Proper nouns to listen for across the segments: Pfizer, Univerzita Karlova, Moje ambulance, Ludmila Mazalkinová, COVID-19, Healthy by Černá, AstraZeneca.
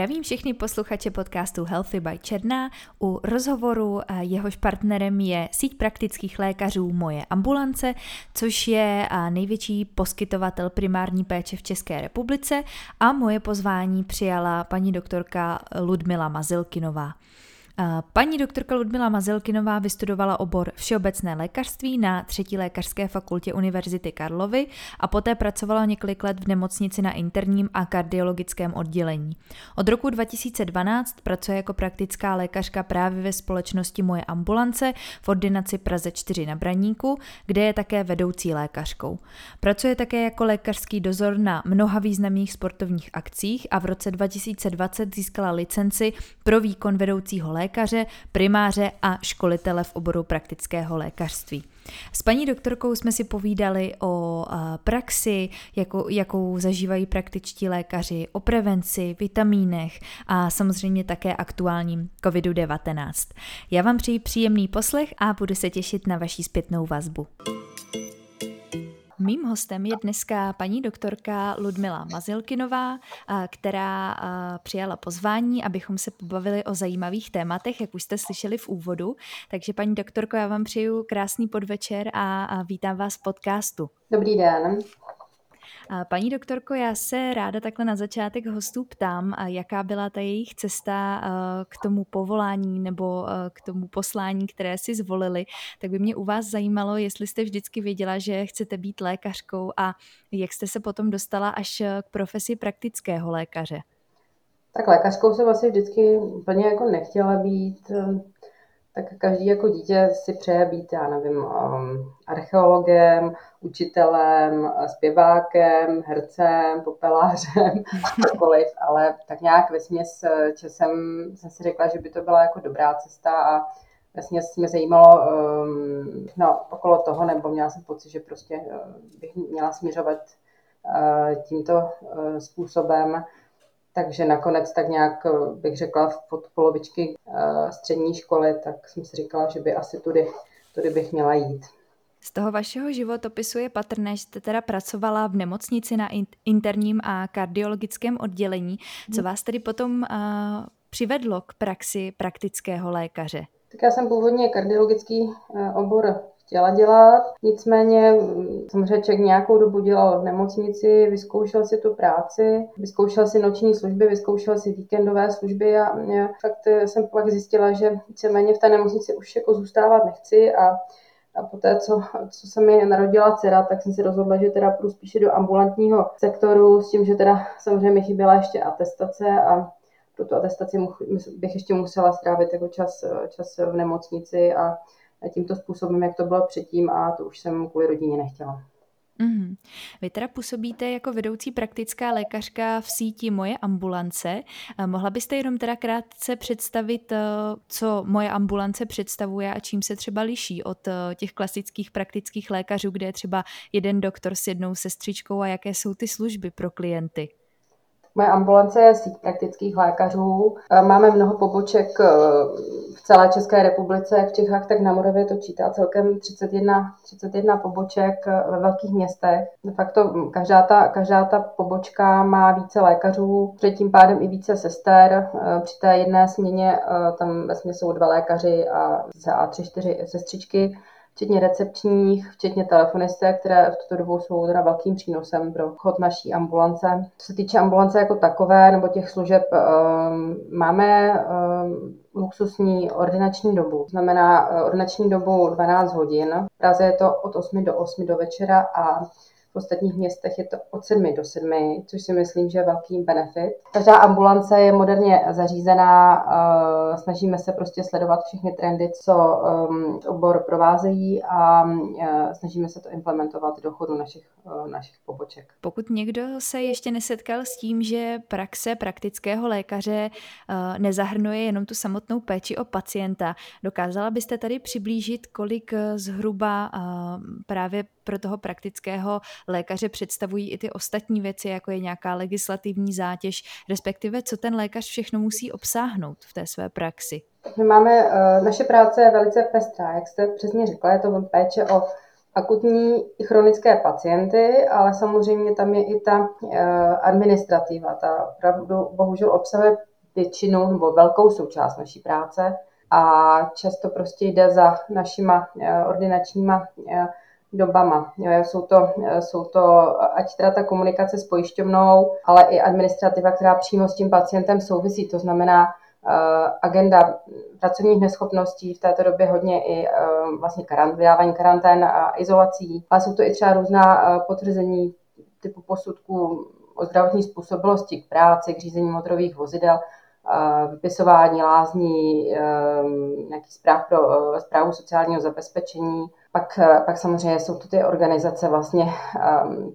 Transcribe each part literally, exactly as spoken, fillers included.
Zdravím všechny posluchače podcastu Healthy by Černá. U rozhovoru jehož partnerem je síť praktických lékařů Moje ambulance, což je největší poskytovatel primární péče v České republice a moje pozvání přijala paní doktorka Ludmila Mazalkinová. Paní doktorka Ludmila Mazalkinová vystudovala obor všeobecné lékařství na třetí lékařské fakultě Univerzity Karlovy a poté pracovala několik let v nemocnici na interním a kardiologickém oddělení. Od roku dva tisíce dvanáct pracuje jako praktická lékařka právě ve společnosti Moje ambulance v ordinaci Praze čtyři na Braníku, kde je také vedoucí lékařkou. Pracuje také jako lékařský dozor na mnoha významných sportovních akcích a v roce dva tisíce dvacet získala licenci pro výkon vedoucího lékaře. lékaře, primáře a školitele v oboru praktického lékařství. S paní doktorkou jsme si povídali o praxi, jakou, jakou zažívají praktičtí lékaři, o prevenci, vitamínech a samozřejmě také aktuálním kovidu devatenáct. Já vám přeji příjemný poslech a budu se těšit na vaši zpětnou vazbu. Mým hostem je dneska paní doktorka Ludmila Mazalkinová, která přijala pozvání, abychom se pobavili o zajímavých tématech, jak už jste slyšeli v úvodu. Takže paní doktorko, já vám přeju krásný podvečer a vítám vás v podcastu. Dobrý den. Paní doktorko, já se ráda takhle na začátek hostů ptám, jaká byla ta jejich cesta k tomu povolání nebo k tomu poslání, které si zvolili. Tak by mě u vás zajímalo, jestli jste vždycky věděla, že chcete být lékařkou a jak jste se potom dostala až k profesi praktického lékaře. Tak lékařkou jsem asi vždycky úplně jako nechtěla být. Tak každý jako dítě si přeje být, já nevím, archeologem, učitelem, zpěvákem, hercem, popelářem, cokoliv, ale tak nějak vesměs časem jsem si řekla, že by to byla jako dobrá cesta a vesměs mě zajímalo no, okolo toho, nebo měla jsem pocit, že prostě bych měla směřovat tímto způsobem. Takže nakonec tak nějak bych řekla pod polovičky střední školy, tak jsem si říkala, že by asi tudy, tudy bych měla jít. Z toho vašeho životopisu je patrné, že jste teda pracovala v nemocnici na interním a kardiologickém oddělení. Co vás tedy potom uh, přivedlo k praxi praktického lékaře? Tak já jsem původně kardiologický obor chtěla dělat, nicméně samozřejmě člověk nějakou dobu dělal v nemocnici, vyzkoušel si tu práci, vyzkoušel si noční služby, vyzkoušel si víkendové služby a fakt jsem pak zjistila, že víceméně v té nemocnici už jako zůstávat nechci a, a poté, co, co se mi narodila dcera, tak jsem se rozhodla, že teda půjdu spíše do ambulantního sektoru s tím, že teda samozřejmě mi chyběla ještě atestace a pro tu atestaci bych ještě musela strávit jako čas, čas v nemocnici a tímto způsobem, jak to bylo předtím a to už jsem kvůli rodině nechtěla. Mm-hmm. Vy teda působíte jako vedoucí praktická lékařka v síti Moje ambulance. Mohla byste jenom teda krátce představit, co Moje ambulance představuje a čím se třeba liší od těch klasických praktických lékařů, kde je třeba jeden doktor s jednou sestřičkou a jaké jsou ty služby pro klienty? Moje ambulance je síť praktických lékařů. Máme mnoho poboček v celé České republice, jak v Čechách, tak na Moravě to čítá celkem třicet jedna, třicet jedna poboček ve velkých městech. De facto každá ta, každá ta pobočka má více lékařů, před tím pádem i více sester. Při té jedné směně tam vlastně jsou dva lékaři a, a tři, čtyři sestřičky, včetně recepčních, včetně telefonistek, které v tuto dobu jsou teda velkým přínosem pro chod naší ambulance. Co se týče ambulance jako takové, nebo těch služeb, máme luxusní ordinační dobu. Znamená ordinační dobu dvanáct hodin. V Praze je to od osmi do osmi do večera a v ostatních městech je to od sedmi do sedmi, což si myslím, že je velký benefit. Každá ambulance je moderně zařízená, snažíme se prostě sledovat všechny trendy, co obor provázejí a snažíme se to implementovat do chodu našich, našich poboček. Pokud někdo se ještě nesetkal s tím, že praxe praktického lékaře nezahrnuje jenom tu samotnou péči o pacienta, dokázala byste tady přiblížit, kolik zhruba právě pro toho praktického lékaře představují i ty ostatní věci, jako je nějaká legislativní zátěž, respektive co ten lékař všechno musí obsáhnout v té své praxi? My máme, naše práce je velice pestrá, jak jste přesně řekla, je to péče o akutní i chronické pacienty, ale samozřejmě tam je i ta administrativa, ta opravdu bohužel obsahuje většinou nebo velkou součást naší práce a často prostě jde za našima ordinačníma dobama. Jsou to, jsou to ať teda ta komunikace s pojišťovnou, ale i administrativa, která přímo s tím pacientem souvisí. To znamená agenda pracovních neschopností, v této době hodně i vlastně karant, vydávání karantén a izolací, ale jsou to i třeba různá potvrzení typu posudků o zdravotní způsobilosti k práci, k řízení motorových vozidel, vypisování lázní, nějakých zpráv pro správu sociálního zabezpečení. Pak, pak samozřejmě jsou to ty organizace vlastně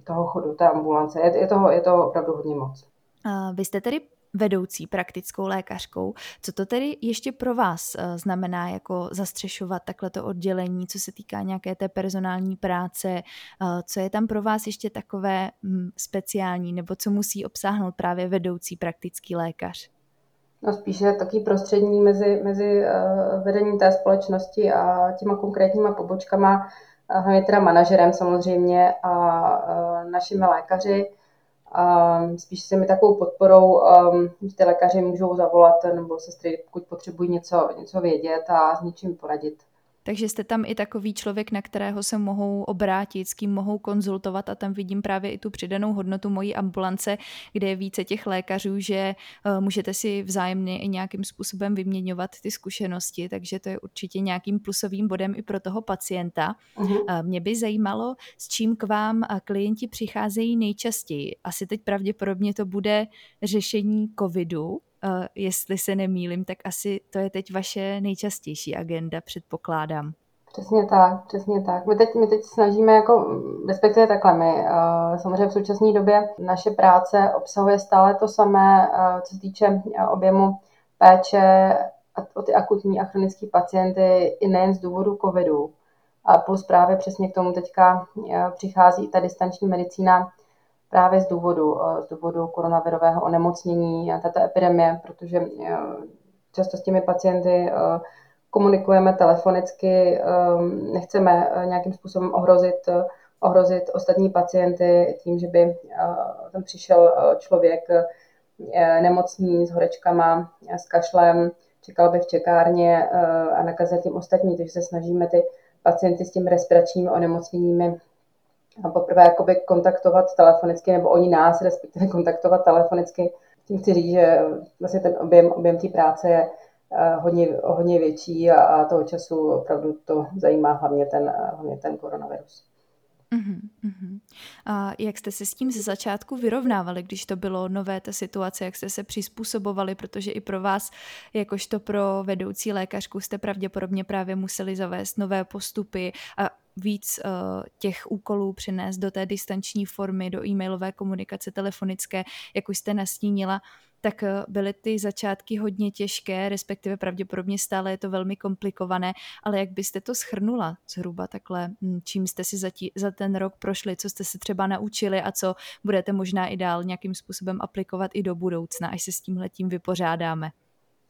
toho chodu, té ambulance. Je, je, toho, je toho opravdu hodně moc. A vy jste tedy vedoucí praktickou lékařkou. Co to tedy ještě pro vás znamená jako zastřešovat takhleto oddělení, co se týká nějaké té personální práce? Co je tam pro vás ještě takové speciální nebo co musí obsáhnout právě vedoucí praktický lékař? No spíše takový prostřední mezi, mezi vedením té společnosti a těma konkrétníma pobočkama, hlavně teda manažerem samozřejmě a našimi lékaři. Spíš se mi takovou podporou, ty lékaři můžou zavolat nebo sestry, pokud potřebují něco, něco vědět a s něčím poradit. Takže jste tam i takový člověk, na kterého se mohou obrátit, s kým mohou konzultovat a tam vidím právě i tu přidanou hodnotu Mojí ambulance, kde je více těch lékařů, že můžete si vzájemně i nějakým způsobem vyměňovat ty zkušenosti, takže to je určitě nějakým plusovým bodem i pro toho pacienta. Uh-huh. Mě by zajímalo, s čím k vám klienti přicházejí nejčastěji. Asi teď pravděpodobně to bude řešení covidu. Uh, jestli se nemýlím, tak asi to je teď vaše nejčastější agenda, předpokládám. Přesně tak, přesně tak. My teď, my teď snažíme, jako, respektive takhle, my uh, samozřejmě v současné době naše práce obsahuje stále to samé, uh, co se týče uh, objemu péče o ty akutní a chronické pacienty i nejen z důvodu covidu. A plus právě přesně k tomu teďka uh, přichází i ta distanční medicína, právě z důvodu, z důvodu koronavirového onemocnění a této epidemie, protože často s těmi pacienty komunikujeme telefonicky, nechceme nějakým způsobem ohrozit, ohrozit ostatní pacienty tím, že by tam přišel člověk nemocný s horečkama, s kašlem, čekal by v čekárně a nakazil tím ostatní, takže se snažíme ty pacienty s těmi respiračními onemocněními a poprvé jakoby kontaktovat telefonicky, nebo oni nás respektive kontaktovat telefonicky. Tím chci říct, že vlastně ten objem, objem té práce je hodně, hodně větší a, a toho času opravdu to zajímá hlavně ten, hlavně ten koronavirus. Uhum, uhum. A jak jste se s tím ze začátku vyrovnávali, když to bylo nové, ta situace, jak jste se přizpůsobovali, protože i pro vás, jakožto pro vedoucí lékařku, jste pravděpodobně právě museli zavést nové postupy a víc uh, těch úkolů přinést do té distanční formy, do e-mailové komunikace telefonické, jak už jste nastínila, tak uh, byly ty začátky hodně těžké, respektive pravděpodobně stále je to velmi komplikované, ale jak byste to shrnula zhruba takhle, čím jste si za, tí, za ten rok prošli, co jste se třeba naučili a co budete možná i dál nějakým způsobem aplikovat i do budoucna, až se s tímhletím vypořádáme?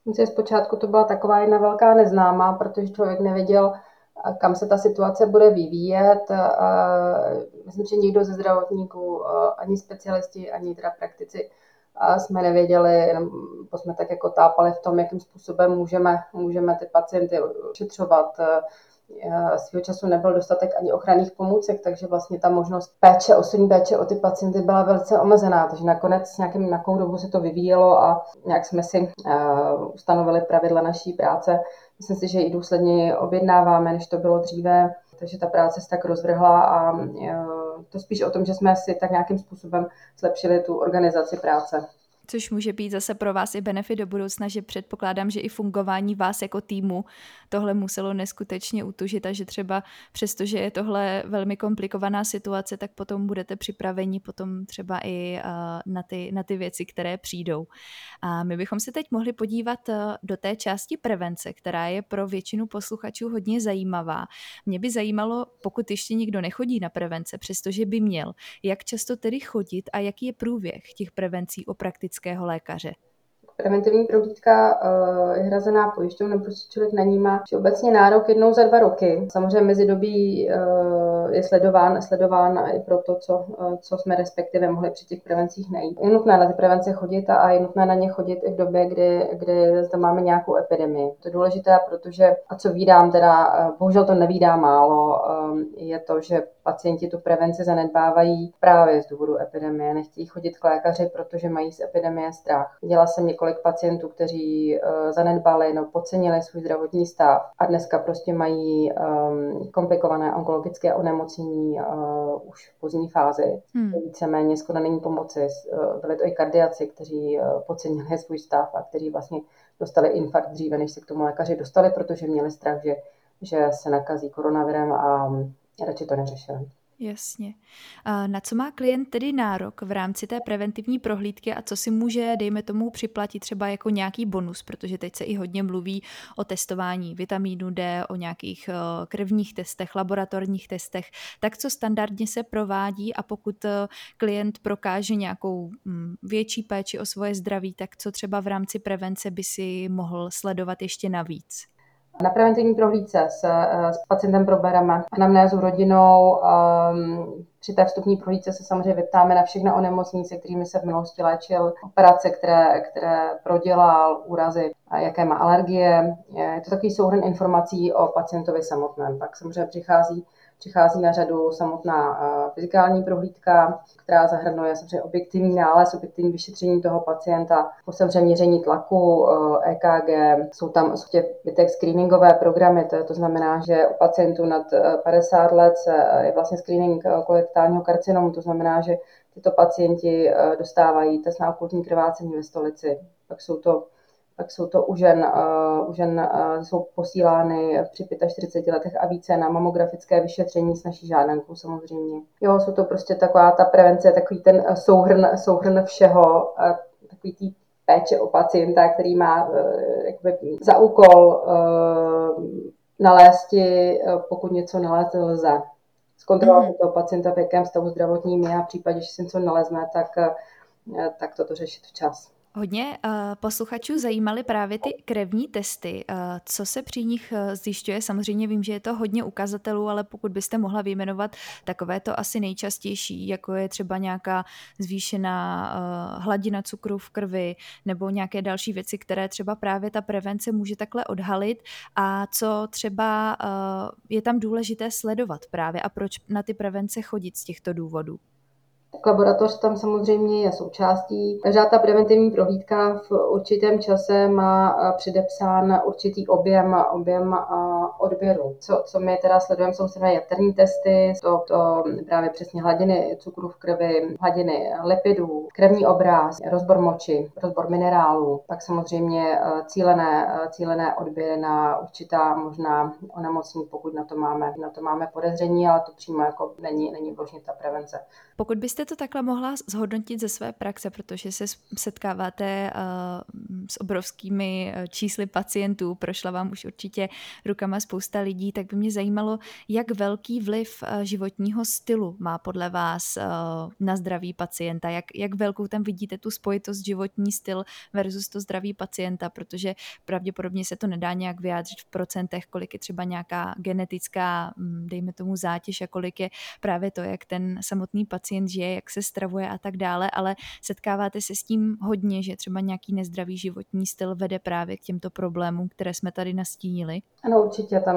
Myslím, že zpočátku to byla taková jedna velká neznámá, protože člověk nevěděl, kam se ta situace bude vyvíjet. Myslím, že nikdo ze zdravotníků, ani specialisti, ani teda praktici jsme nevěděli, nebo jsme tak jako tápali v tom, jakým způsobem můžeme, můžeme ty pacienty ošetřovat. Svýho času nebyl dostatek ani ochranných pomůcek, takže vlastně ta možnost péče, osobní péče o ty pacienty byla velice omezená, takže nakonec nějakým, nějakou dobu se to vyvíjelo a nějak jsme si uh, ustanovili pravidla naší práce. Myslím si, že i důsledně objednáváme, než to bylo dříve, takže ta práce se tak rozvrhla a uh, to spíš o tom, že jsme si tak nějakým způsobem zlepšili tu organizaci práce. Což může být zase pro vás i benefit do budoucna, že předpokládám, že i fungování vás jako týmu tohle muselo neskutečně utužit a že třeba přestože je tohle velmi komplikovaná situace, tak potom budete připraveni potom třeba i na ty, na ty věci, které přijdou. A my bychom se teď mohli podívat do té části prevence, která je pro většinu posluchačů hodně zajímavá. Mě by zajímalo, pokud ještě někdo nechodí na prevence, přestože by měl, jak často tedy chodit a jaký je průběh těch prevencí o praktického lékaře? Preventivní prohlídka je hrazená pojišťovnou, nebo prostě člověk na ní má obecně nárok jednou za dva roky. Samozřejmě mezidobí je sledován, sledován i pro to, co, co jsme respektive mohli při těch prevencích najít. Je nutné na ty prevence chodit a je nutné na ně chodit i v době, kdy, kdy zde máme nějakou epidemii. To je důležité, protože, a co vídám teda, bohužel to nevídá málo, je to, že pacienti tu prevenci zanedbávají právě z důvodu epidemie. Nechtějí chodit k lékaři, protože mají z epidemie strach. Dělala jsem několik pacientů, kteří zanedbali, no podcenili svůj zdravotní stav a dneska prostě mají um, komplikované onkologické onemocnění uh, už v pozdní fázi. Hmm. Víceméně skoro není pomoci. Byli to i kardiaci, kteří podcenili svůj stav a kteří vlastně dostali infarkt dříve, než se k tomu lékaři dostali, protože měli strach, že, že se nakazí koronavirem a radši to neřešili. Jasně. A na co má klient tedy nárok v rámci té preventivní prohlídky a co si může, dejme tomu, připlatit třeba jako nějaký bonus, protože teď se i hodně mluví o testování vitamínu D, o nějakých krevních testech, laboratorních testech, tak co standardně se provádí a pokud klient prokáže nějakou větší péči o svoje zdraví, tak co třeba v rámci prevence by si mohl sledovat ještě navíc? Na preventivní prohlídce se s pacientem probereme anamnézu rodinou. Při té vstupní prohlídce se samozřejmě vyptáme na všechna onemocnění, se kterými se v minulosti léčil, operace, které, které prodělal, úrazy, jaké má alergie. Je to takový souhrn informací o pacientovi samotném. Pak samozřejmě přichází, přichází na řadu samotná fyzikální prohlídka, která zahrnuje samozřejmě objektivní nález, objektivní vyšetření toho pacienta, samozřejmě měření tlaku, E K G, jsou tam těch screeningové programy, to, to znamená, že u pacientů nad padesát let se je vlastně screening kolorektálního karcinomu, to znamená, že tyto pacienti dostávají test na okultní krvácení ve stolici, tak jsou to tak jsou to u žen, u žen jsou posílány při čtyřiceti pěti letech a více na mamografické vyšetření s naší žádankou samozřejmě. Jo, jsou to prostě taková ta prevence, takový ten souhrn, souhrn všeho, takový tý péče o pacienta, který má jakoby za úkol nalézti, pokud něco nalézt lze. Zkontrolovat mm-hmm. toho pacienta, v jakém stavu zdravotním je a v případě, že si něco nalezne, tak, tak toto řešit včas. Hodně uh, posluchačů zajímaly právě ty krevní testy. Uh, co se při nich uh, zjišťuje? Samozřejmě vím, že je to hodně ukazatelů, ale pokud byste mohla vyjmenovat takové to asi nejčastější, jako je třeba nějaká zvýšená uh, hladina cukru v krvi nebo nějaké další věci, které třeba právě ta prevence může takhle odhalit a co třeba uh, je tam důležité sledovat právě a proč na ty prevence chodit z těchto důvodů? Laboratoř tam samozřejmě je součástí. Každá ta preventivní prohlídka v určitém čase má předepsán určitý objem, objem odběru. Co, co my teda sledujeme, jsou samozřejmě jaterní testy, to, to právě přesně hladiny cukru v krvi, hladiny lipidů, krevní obraz, rozbor moči, rozbor minerálů, pak samozřejmě cílené, cílené odběry na určitá možná onemocnění, pokud na to máme, na to máme podezření, ale to přímo jako není, není vlastně ta prevence. Pokud byste to takhle mohla zhodnotit ze své praxe, protože se setkáváte uh, s obrovskými čísly pacientů, prošla vám už určitě rukama spousta lidí, tak by mě zajímalo, jak velký vliv životního stylu má podle vás uh, na zdraví pacienta, jak, jak velkou tam vidíte tu spojitost životní styl versus to zdraví pacienta, protože pravděpodobně se to nedá nějak vyjádřit v procentech, kolik je třeba nějaká genetická, dejme tomu zátěž a kolik je právě to, jak ten samotný pacient žije, jak se stravuje a tak dále, ale setkáváte se s tím hodně, že třeba nějaký nezdravý životní styl vede právě k těmto problémům, které jsme tady nastínili? Ano, určitě, tam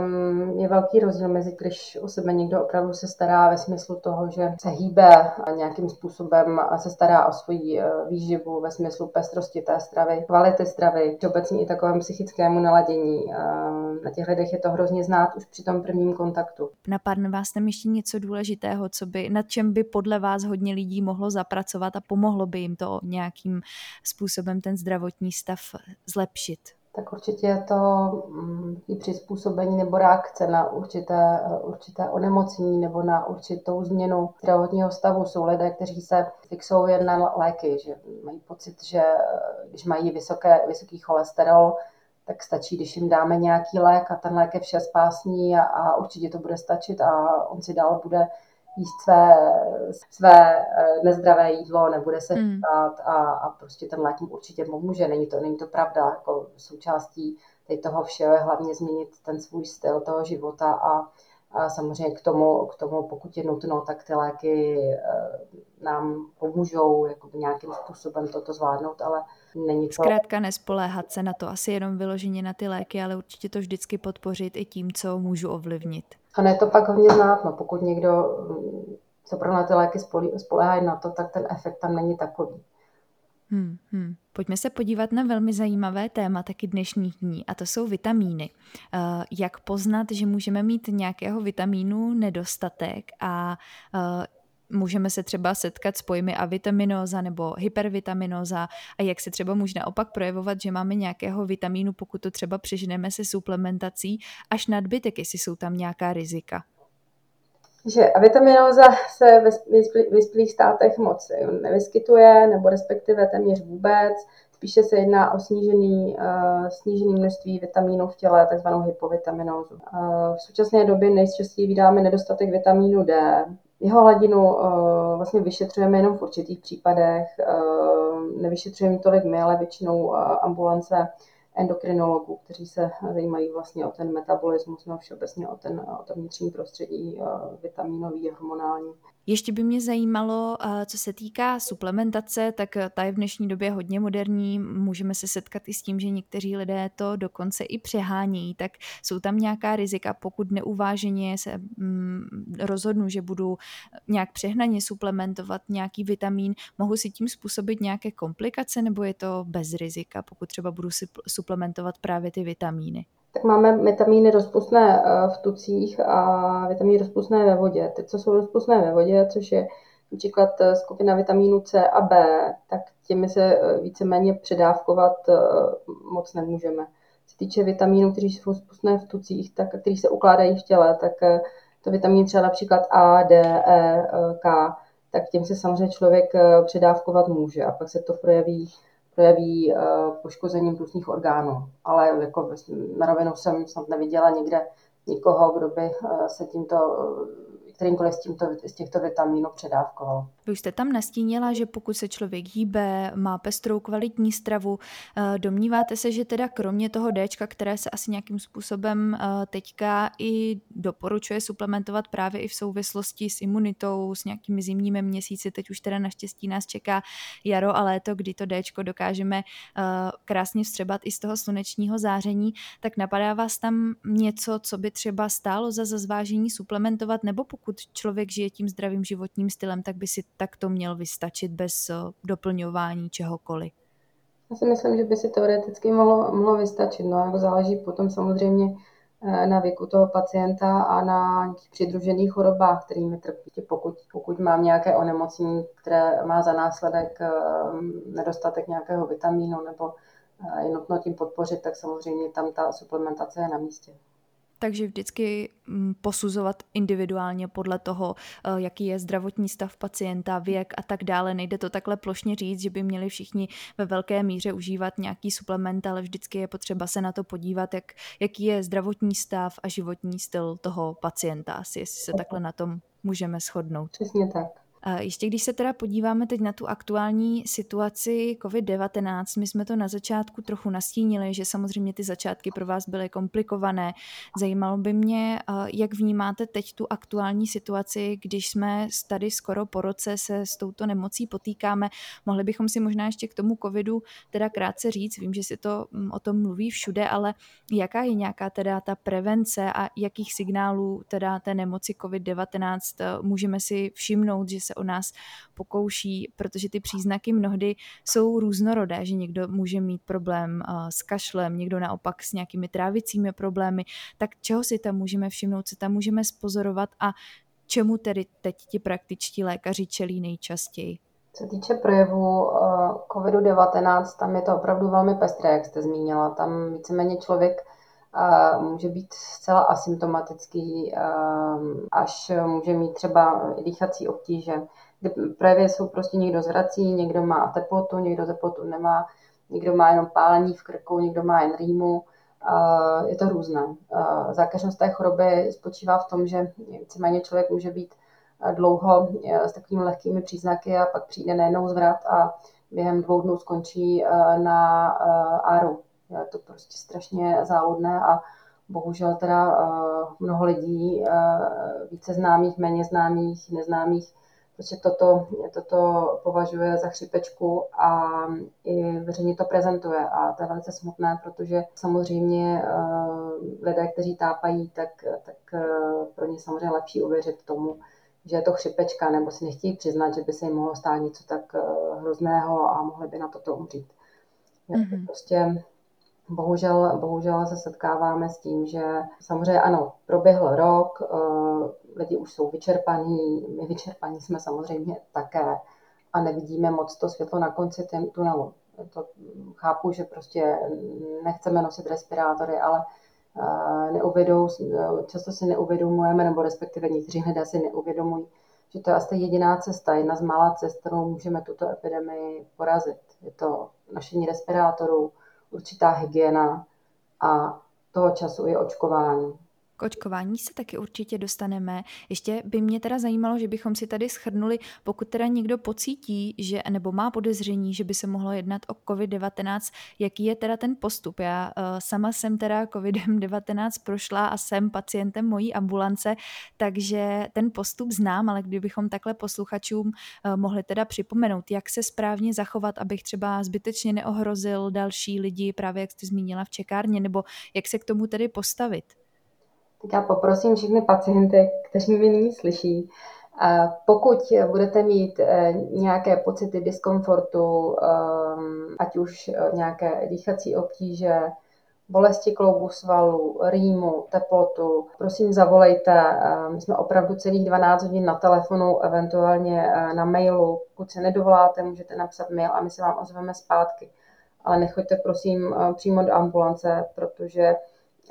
je velký rozdíl mezi, když o sebe někdo opravdu se stará ve smyslu toho, že se hýbe a nějakým způsobem se stará o svoji výživu ve smyslu pestrosti té stravy, kvality stravy, obecně i takovém psychickému naladění. Na těch lidech je to hrozně znát už při tom prvním kontaktu. Napadne vás tam ještě něco důležitého, co by, nad čem by podle vás hodně lidí mohlo zapracovat a pomohlo by jim to nějakým způsobem ten zdravotní stav zlepšit? Tak určitě je to i přizpůsobení nebo reakce na určité, určité onemocnění nebo na určitou změnu zdravotního stavu. Jsou lidé, kteří se fixují jen na léky, že mají pocit, že když mají vysoké, vysoký cholesterol, tak stačí, když jim dáme nějaký lék a ten lék je všespásný a, a určitě to bude stačit a on si dál bude jíst své, své nezdravé jídlo, nebude se chytat a, a prostě ten lék určitě pomůže. Není to, není to pravda, jako součástí toho všeho je hlavně změnit ten svůj styl toho života a, a samozřejmě k tomu, k tomu, pokud je nutno, tak ty léky nám pomůžou jakoby nějakým způsobem toto zvládnout, ale není to... Zkrátka nespoléhat se na to, asi jenom vyloženě na ty léky, ale určitě to vždycky podpořit i tím, co můžu ovlivnit. A ne to pak hodně znát, no, pokud někdo se opravdu na ty léky spoléhají na to, tak ten efekt tam není takový. Hmm, hmm. Pojďme se podívat na velmi zajímavé téma taky dnešních dní, a to jsou vitamíny. Jak poznat, že můžeme mít nějakého vitamínu nedostatek a můžeme se třeba setkat s pojmy avitaminóza nebo hypervitaminóza a jak se třeba může naopak projevovat, že máme nějakého vitamínu, pokud to třeba přeženeme se suplementací, až nadbytek, jestli jsou tam nějaká rizika. Že avitaminóza se v vyspělých státech moc nevyskytuje, nebo respektive téměř vůbec. Spíše se jedná o snížený, uh, snížený množství vitamínů v těle, takzvanou hypovitaminózu. Uh, v současné době nejčastěji vydáme nedostatek vitamínu D. Jeho hladinu uh, vlastně vyšetřujeme jenom v určitých případech. Uh, nevyšetřujeme tolik my, ale většinou uh, ambulance endokrinologů, kteří se zajímají vlastně o ten metabolismus, no všeobecně o ten, o ten vnitřní prostředí vitaminový, hormonální. Ještě by mě zajímalo, co se týká suplementace, tak ta je v dnešní době hodně moderní. Můžeme se setkat i s tím, že někteří lidé to dokonce i přehánějí. Tak jsou tam nějaká rizika, pokud neuváženě se rozhodnu, že budu nějak přehnaně suplementovat nějaký vitamín, mohu si tím způsobit nějaké komplikace, nebo je to bez rizika, pokud třeba budu si suplementovat právě ty vitamíny? Tak máme vitamíny rozpustné v tucích a vitamíny rozpustné ve vodě. Ty, co jsou rozpustné ve vodě, což je například skupina vitamínu C a B, tak těmi se víceméně předávkovat moc nemůžeme. Co se týče vitaminů, kteří jsou rozpustné v tucích, tak kteří se ukládají v těle, tak to vitamín třeba například A, D, E, K, tak těm se samozřejmě člověk předávkovat může a pak se to projeví projeví poškozením různých orgánů. Ale jako na rovinu jsem snad neviděla nikde nikoho, kdo by se tímto, kterýmkoliv z, tímto, z těchto vitamínů předávkoval. Vy už jste tam nastínila, že pokud se člověk hýbe, má pestrou kvalitní stravu, domníváte se, že teda kromě toho D-čka, které se asi nějakým způsobem teďka i doporučuje suplementovat právě i v souvislosti s imunitou, s nějakými zimními měsíci, teď už teda naštěstí nás čeká jaro a léto, kdy to D-čko dokážeme krásně vstřebat i z toho slunečního záření, tak napadá vás tam něco, co by třeba stálo za zvážení suplementovat, nebo pokud člověk žije tím zdravým životním stylem, tak by si tak to měl vystačit bez doplňování čehokoliv? Já si myslím, že by si teoreticky mohlo, mohlo vystačit. No, jako záleží potom samozřejmě na věku toho pacienta a na přidružených chorobách, kterými trpí. Pokud, pokud mám nějaké onemocnění, které má za následek nedostatek nějakého vitamínu nebo je nutno tím podpořit, tak samozřejmě tam ta suplementace je na místě. Takže vždycky posuzovat individuálně podle toho, jaký je zdravotní stav pacienta, věk a tak dále. Nejde to takhle plošně říct, že by měli všichni ve velké míře užívat nějaký suplement, ale vždycky je potřeba se na to podívat, jak, jaký je zdravotní stav a životní styl toho pacienta. Asi jestli se takhle na tom můžeme shodnout. Přesně tak. Ještě když se teda podíváme teď na tu aktuální situaci covid devatenáct, my jsme to na začátku trochu nastínili, že samozřejmě ty začátky pro vás byly komplikované. Zajímalo by mě, jak vnímáte teď tu aktuální situaci, když jsme tady skoro po roce se s touto nemocí potýkáme. Mohli bychom si možná ještě k tomu covidu teda krátce říct, vím, že si to o tom mluví všude, ale jaká je nějaká teda ta prevence a jakých signálů teda té nemoci covid devatenáct můžeme si všimnout, že se o nás pokouší, protože ty příznaky mnohdy jsou různorodé, že někdo může mít problém s kašlem, někdo naopak s nějakými trávicími problémy, tak čeho si tam můžeme všimnout, co tam můžeme spozorovat a čemu tedy teď ti praktičtí lékaři čelí nejčastěji? Co týče projevu covid devatenáct, tam je to opravdu velmi pestré, jak jste zmínila, tam víceméně člověk a může být zcela asymptomatický, až může mít třeba dýchací obtíže. Projevy jsou prostě někdo zvrací, někdo má teplotu, někdo teplotu nemá, někdo má jenom pálení v krku, někdo má jen rýmu. Je to různé. Zákeřnost té choroby spočívá v tom, že víceméně člověk může být dlouho s takovými lehkými příznaky a pak přijde najednou zvrat a během dvou dnů skončí na á er u. Je to prostě strašně záludné a bohužel teda mnoho lidí, více známých, méně známých, neznámých, protože toto, toto považuje za chřipečku a i veřejně to prezentuje. A to je velice smutné, protože samozřejmě lidé, kteří tápají, tak, tak pro ně samozřejmě lepší uvěřit tomu, že je to chřipečka, nebo si nechtějí přiznat, že by se jim mohlo stát něco tak hrozného a mohli by na toto umřít. Mm-hmm. Prostě bohužel, bohužel se setkáváme s tím, že samozřejmě ano, proběhl rok, lidi už jsou vyčerpaní, my vyčerpaní jsme samozřejmě také a nevidíme moc to světlo na konci tunelu. To chápu, že prostě nechceme nosit respirátory, ale neuvědou, často si neuvědomujeme, nebo respektive někteří lidé si neuvědomují, že to je asi jediná cesta, jedna z mála cest, kterou můžeme tuto epidemii porazit. Je to nošení respirátorů, určitá hygiena a toho času je očkování. K očkování se taky určitě dostaneme. Ještě by mě teda zajímalo, že bychom si tady shrnuli, pokud teda někdo pocítí, že nebo má podezření, že by se mohlo jednat o covid devatenáct, jaký je teda ten postup. Já uh, sama jsem teda covidem devatenáct prošla a jsem pacientem mojí ambulance, takže ten postup znám, ale kdybychom takhle posluchačům uh, mohli teda připomenout, jak se správně zachovat, abych třeba zbytečně neohrozil další lidi, právě jak jste zmínila v čekárně, nebo jak se k tomu tedy postavit. Tak já poprosím všechny pacienty, kteří mě nyní slyší, pokud budete mít nějaké pocity diskomfortu, ať už nějaké dýchací obtíže, bolesti kloubu svalů, rýmu, teplotu, prosím zavolejte, my jsme opravdu celých dvanáct hodin na telefonu, eventuálně na mailu, pokud se nedovoláte, můžete napsat mail a my se vám ozveme zpátky, ale nechoďte prosím přímo do ambulance, protože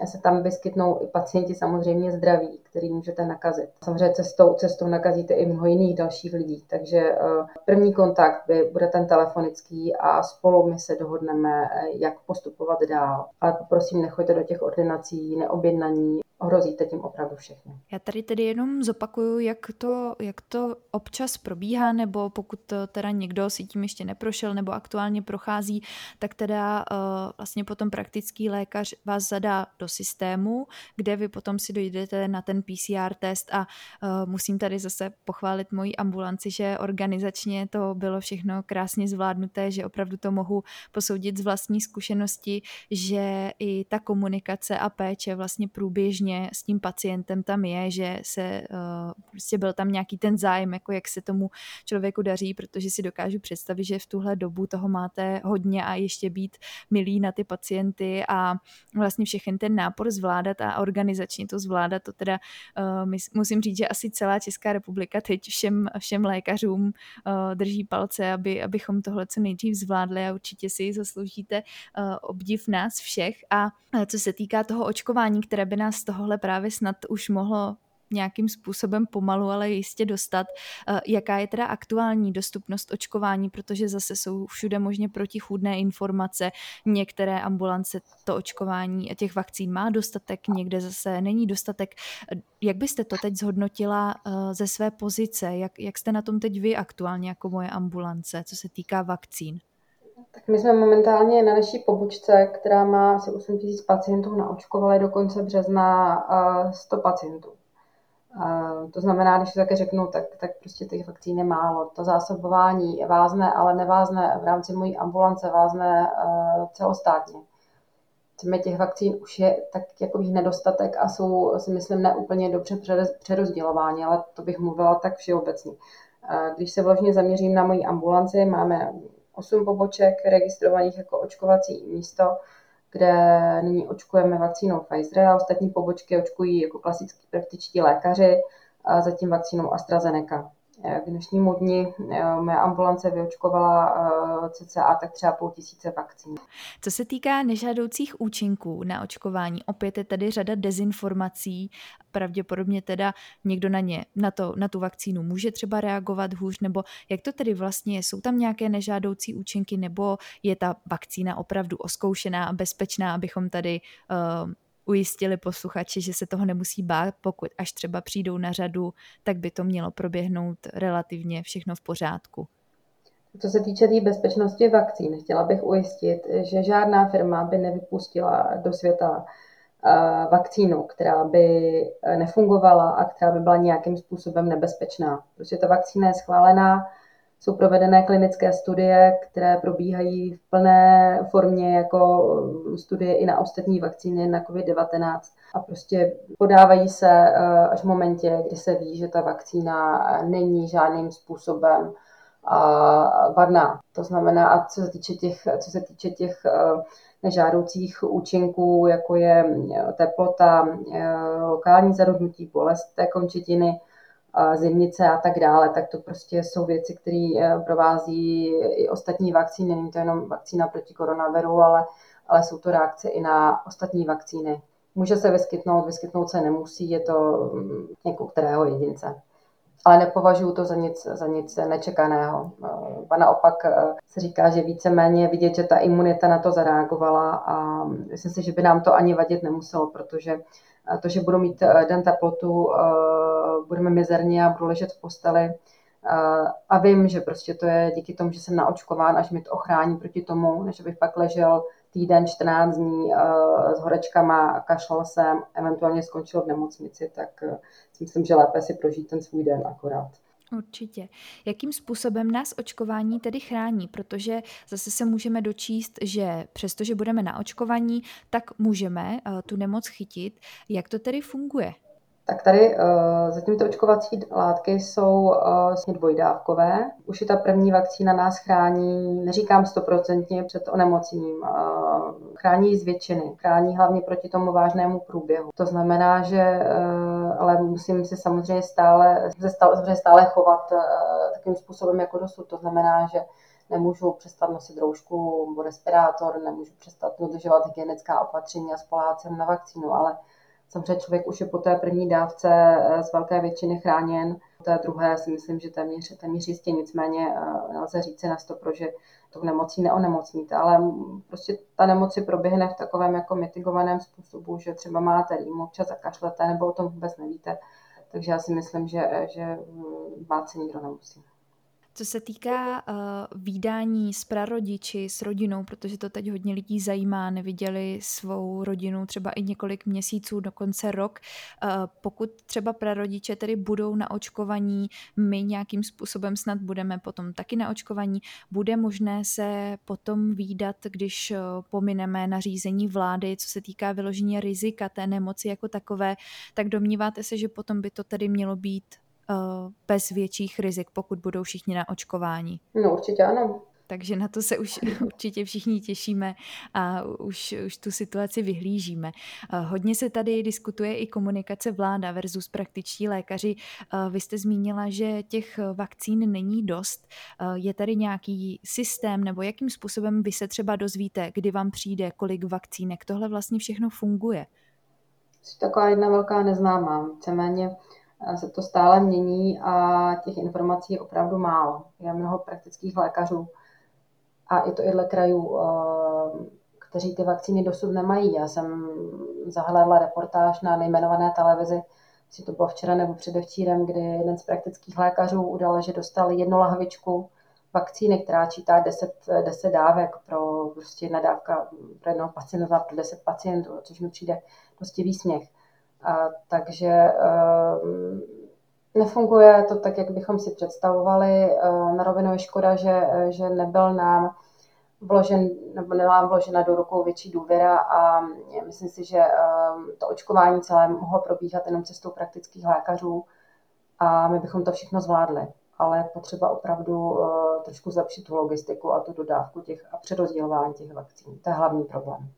se tam vyskytnou i pacienti samozřejmě zdraví, který můžete nakazit. Samozřejmě cestou, cestou nakazíte i mnoho jiných dalších lidí, takže první kontakt by, bude ten telefonický a spolu my se dohodneme, jak postupovat dál. Ale prosím, nechoďte do těch ordinací, neobjednaní, ohrozíte tím opravdu všechny. Já tady tedy jenom zopakuju, jak to, jak to občas probíhá, nebo pokud teda někdo si tím ještě neprošel nebo aktuálně prochází, tak teda uh, vlastně potom praktický lékař vás zadá do systému, kde vy potom si dojdete na ten pé cé er test a uh, musím tady zase pochválit moji ambulanci, že organizačně to bylo všechno krásně zvládnuté, že opravdu to mohu posoudit z vlastní zkušenosti, že i ta komunikace a péče vlastně průběžně s tím pacientem tam je, že se prostě byl tam nějaký ten zájem, jako jak se tomu člověku daří, protože si dokážu představit, že v tuhle dobu toho máte hodně a ještě být milí na ty pacienty a vlastně všechny ten nápor zvládat a organizačně to zvládat, to teda uh, musím říct, že asi celá Česká republika teď všem, všem lékařům uh, drží palce, aby, abychom tohle co nejdřív zvládli a určitě si zasloužíte uh, obdiv nás všech. A co se týká toho očkování, které by nás tohle právě snad už mohlo nějakým způsobem pomalu, ale jistě dostat. Jaká je teda aktuální dostupnost očkování, protože zase jsou všude možně protichůdné informace. Některé ambulance to očkování a těch vakcín má dostatek, někde zase není dostatek. Jak byste to teď zhodnotila ze své pozice? Jak, jak jste na tom teď vy aktuálně jako moje ambulance, co se týká vakcín? Tak my jsme momentálně na naší pobočce, která má asi osm tisíc pacientů, naočkovali do konce března sto pacientů. To znamená, když to také řeknu, tak, tak prostě těch vakcín je málo. To zásobování vázne, ale nevázne v rámci mojí ambulance, vázne celostátně. Těch vakcín už je tak takový nedostatek a jsou, si myslím, neúplně dobře přerozdělování, ale to bych mluvila tak všeobecně. Když se vložně zaměřím na moji ambulanci, máme osm poboček registrovaných jako očkovací místo, kde nyní očkujeme vakcínou Pfizer a ostatní pobočky očkují jako klasický praktičtí lékaři a zatím vakcínou AstraZeneca. K dnešnímu dni moje ambulance vyočkovala cca tak třeba půl tisíce vakcín. Co se týká nežádoucích účinků na očkování, opět je tady řada dezinformací, pravděpodobně teda někdo na ně, na, to, na tu vakcínu může třeba reagovat hůř, nebo jak to tedy vlastně je, jsou tam nějaké nežádoucí účinky, nebo je ta vakcína opravdu oskoušená a bezpečná, abychom tady uh, ujistili posluchači, že se toho nemusí bát, pokud až třeba přijdou na řadu, tak by to mělo proběhnout relativně všechno v pořádku. Co se týče té bezpečnosti vakcín, chtěla bych ujistit, že žádná firma by nevypustila do světa vakcínu, která by nefungovala a která by byla nějakým způsobem nebezpečná. Protože ta vakcína je schválená, jsou provedené klinické studie, které probíhají v plné formě jako studie i na ostatní vakcíny na covid devatenáct a prostě podávají se až v momentě, kdy se ví, že ta vakcína není žádným způsobem vadná. To znamená, a co se týče těch, co se týče těch nežádoucích účinků, jako je teplota, lokální zarudnutí, bolest té končetiny, zimnice a tak dále, tak to prostě jsou věci, které provází i ostatní vakcíny. Není to jenom vakcína proti koronaviru, ale, ale jsou to reakce i na ostatní vakcíny. Může se vyskytnout, vyskytnout se nemusí, je to někoho kterého jedince. Ale nepovažuji to za nic, za nic nečekaného. A naopak se říká, že víceméně vidět, že ta imunita na to zareagovala a myslím si, že by nám to ani vadit nemuselo, protože to, že budu mít den teplotu, budeme mizerní a budu ležet v posteli a vím, že prostě to je díky tomu, že jsem naočkován, až mi to ochrání proti tomu, než bych pak ležel týden, čtrnáct dní s horečkama, kašlal jsem, eventuálně skončil v nemocnici, tak si myslím, že lépe si prožít ten svůj den akorát. Určitě. Jakým způsobem nás očkování tedy chrání? Protože zase se můžeme dočíst, že přestože budeme naočkovaní, tak můžeme tu nemoc chytit. Jak to tedy funguje? Tak tady zatím ty očkovací látky jsou dvojdávkové. Už je ta první vakcína nás chrání, neříkám stoprocentně před onemocněním, chrání z většiny, chrání hlavně proti tomu vážnému průběhu. To znamená, že ale musím si samozřejmě stále, stále, stále chovat takovým způsobem jako dosud. To znamená, že nemůžu přestat nosit roušku nebo respirátor, nemůžu přestat dodržovat hygienická opatření a spoléhat se na vakcínu, ale samozřejmě člověk už je po té první dávce z velké většiny chráněn. Po té druhé si myslím, že téměř, téměř jistě, nicméně nelze říci na sto procent, že to nemocí neonemocníte, ale prostě ta nemoc si proběhne v takovém jako mitigovaném způsobu, že třeba máte rýmu, občas zakašlete nebo o tom vůbec nevíte. Takže já si myslím, že, že bát se nikdo nemusí. Co se týká uh, vídání s prarodiči, s rodinou, protože to teď hodně lidí zajímá, neviděli svou rodinu třeba i několik měsíců, dokonce rok. Uh, pokud třeba prarodiče tedy budou naočkovaní, my nějakým způsobem snad budeme potom taky naočkovaní, bude možné se potom vídat, když uh, pomineme nařízení vlády, co se týká vyložení rizika té nemoci jako takové, tak domníváte se, že potom by to tedy mělo být bez větších rizik, pokud budou všichni na očkování. No určitě ano. Takže na to se už určitě všichni těšíme a už, už tu situaci vyhlížíme. Hodně se tady diskutuje i komunikace vláda versus praktičtí lékaři. Vy jste zmínila, že těch vakcín není dost. Je tady nějaký systém nebo jakým způsobem vy se třeba dozvíte, kdy vám přijde, kolik vakcínek? Tohle vlastně všechno funguje. To je taková jedna velká neznámá. Víceméně se to stále mění a těch informací je opravdu málo. Je mnoho praktických lékařů a i to i dle krajů, kteří ty vakcíny dosud nemají. Já jsem zahlédla reportáž na nejmenované televizi, jestli to bylo včera nebo předevčírem, kdy jeden z praktických lékařů udal, že dostal jednu lahvičku vakcíny, která čítá deset dávek pro prostě jedna dávka pro jednoho pacienta, pro deset pacientů, což mi přijde prostě výsměch. A, takže e, nefunguje to tak, jak bychom si představovali. E, na rovinu je škoda, že, že nebyl nám vložen, nebo nebyla vložena do rukou větší důvěra a myslím si, že e, to očkování celé mohlo probíhat jenom cestou praktických lékařů a my bychom to všechno zvládli. Ale potřeba opravdu e, trošku zlepšit tu logistiku a tu dodávku těch a přerozdělování těch vakcín. To je hlavní problém.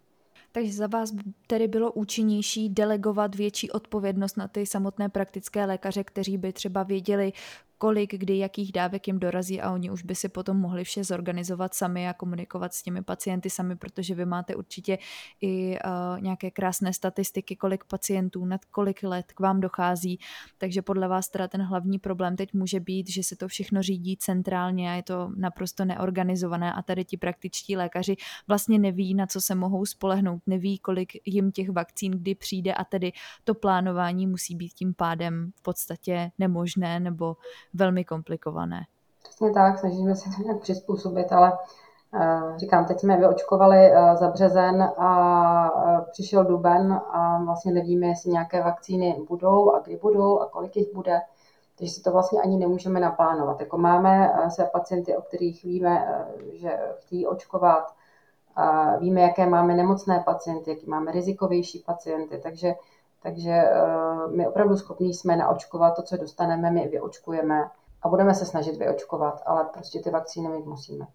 Takže za vás tedy bylo účinnější delegovat větší odpovědnost na ty samotné praktické lékaře, kteří by třeba věděli, kolik, kdy, jakých dávek jim dorazí a oni už by si potom mohli vše zorganizovat sami a komunikovat s těmi pacienty sami, protože vy máte určitě i uh, nějaké krásné statistiky, kolik pacientů nad kolik let k vám dochází, takže podle vás teda ten hlavní problém teď může být, že se to všechno řídí centrálně a je to naprosto neorganizované a tady ti praktičtí lékaři vlastně neví, na co se mohou spolehnout, neví, kolik jim těch vakcín kdy přijde a tedy to plánování musí být tím pádem v podstatě nemožné nebo velmi komplikované. Přesně tak, snažíme se to nějak přizpůsobit, ale říkám, teď jsme vyočkovali za březen a přišel duben a vlastně nevíme, jestli nějaké vakcíny budou a kdy budou a kolik jich bude, takže si to vlastně ani nemůžeme naplánovat. Jako máme se pacienty, o kterých víme, že chtějí očkovat, a víme, jaké máme nemocné pacienty, jaký máme rizikovější pacienty, takže, takže my opravdu schopní jsme naočkovat to, co dostaneme, my vyočkujeme a budeme se snažit vyočkovat, ale prostě ty vakcíny mít musíme.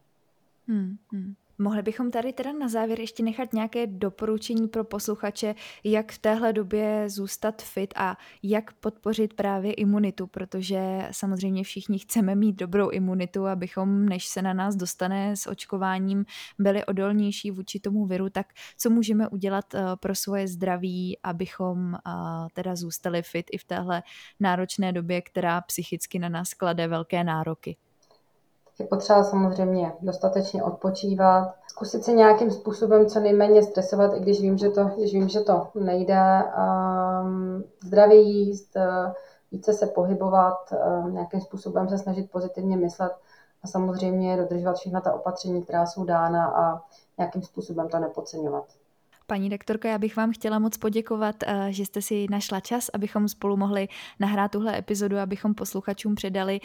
Hmm, hmm. Mohli bychom tady teda na závěr ještě nechat nějaké doporučení pro posluchače, jak v téhle době zůstat fit a jak podpořit právě imunitu, protože samozřejmě všichni chceme mít dobrou imunitu, abychom, než se na nás dostane s očkováním, byli odolnější vůči tomu viru, tak co můžeme udělat pro svoje zdraví, abychom teda zůstali fit i v téhle náročné době, která psychicky na nás klade velké nároky? Je potřeba samozřejmě dostatečně odpočívat, zkusit si nějakým způsobem co nejméně stresovat, i když vím, že to, když vím, že to nejde. Zdravě jíst, více se pohybovat, nějakým způsobem se snažit pozitivně myslet a samozřejmě dodržovat všechna ta opatření, která jsou dána a nějakým způsobem to nepodceňovat. Paní doktorko, já bych vám chtěla moc poděkovat, že jste si našla čas, abychom spolu mohli nahrát tuhle epizodu, abychom posluchačům předali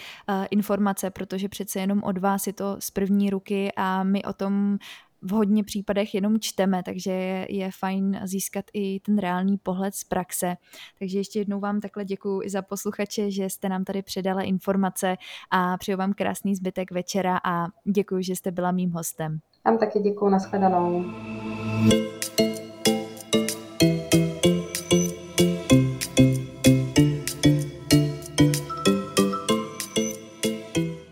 informace, protože přece jenom od vás je to z první ruky a my o tom v hodně případech jenom čteme, takže je, je fajn získat i ten reálný pohled z praxe. Takže ještě jednou vám takhle děkuju i za posluchače, že jste nám tady předala informace a přeju vám krásný zbytek večera a děkuju, že jste byla mým hostem. Vám taky děkuju, nashledanou.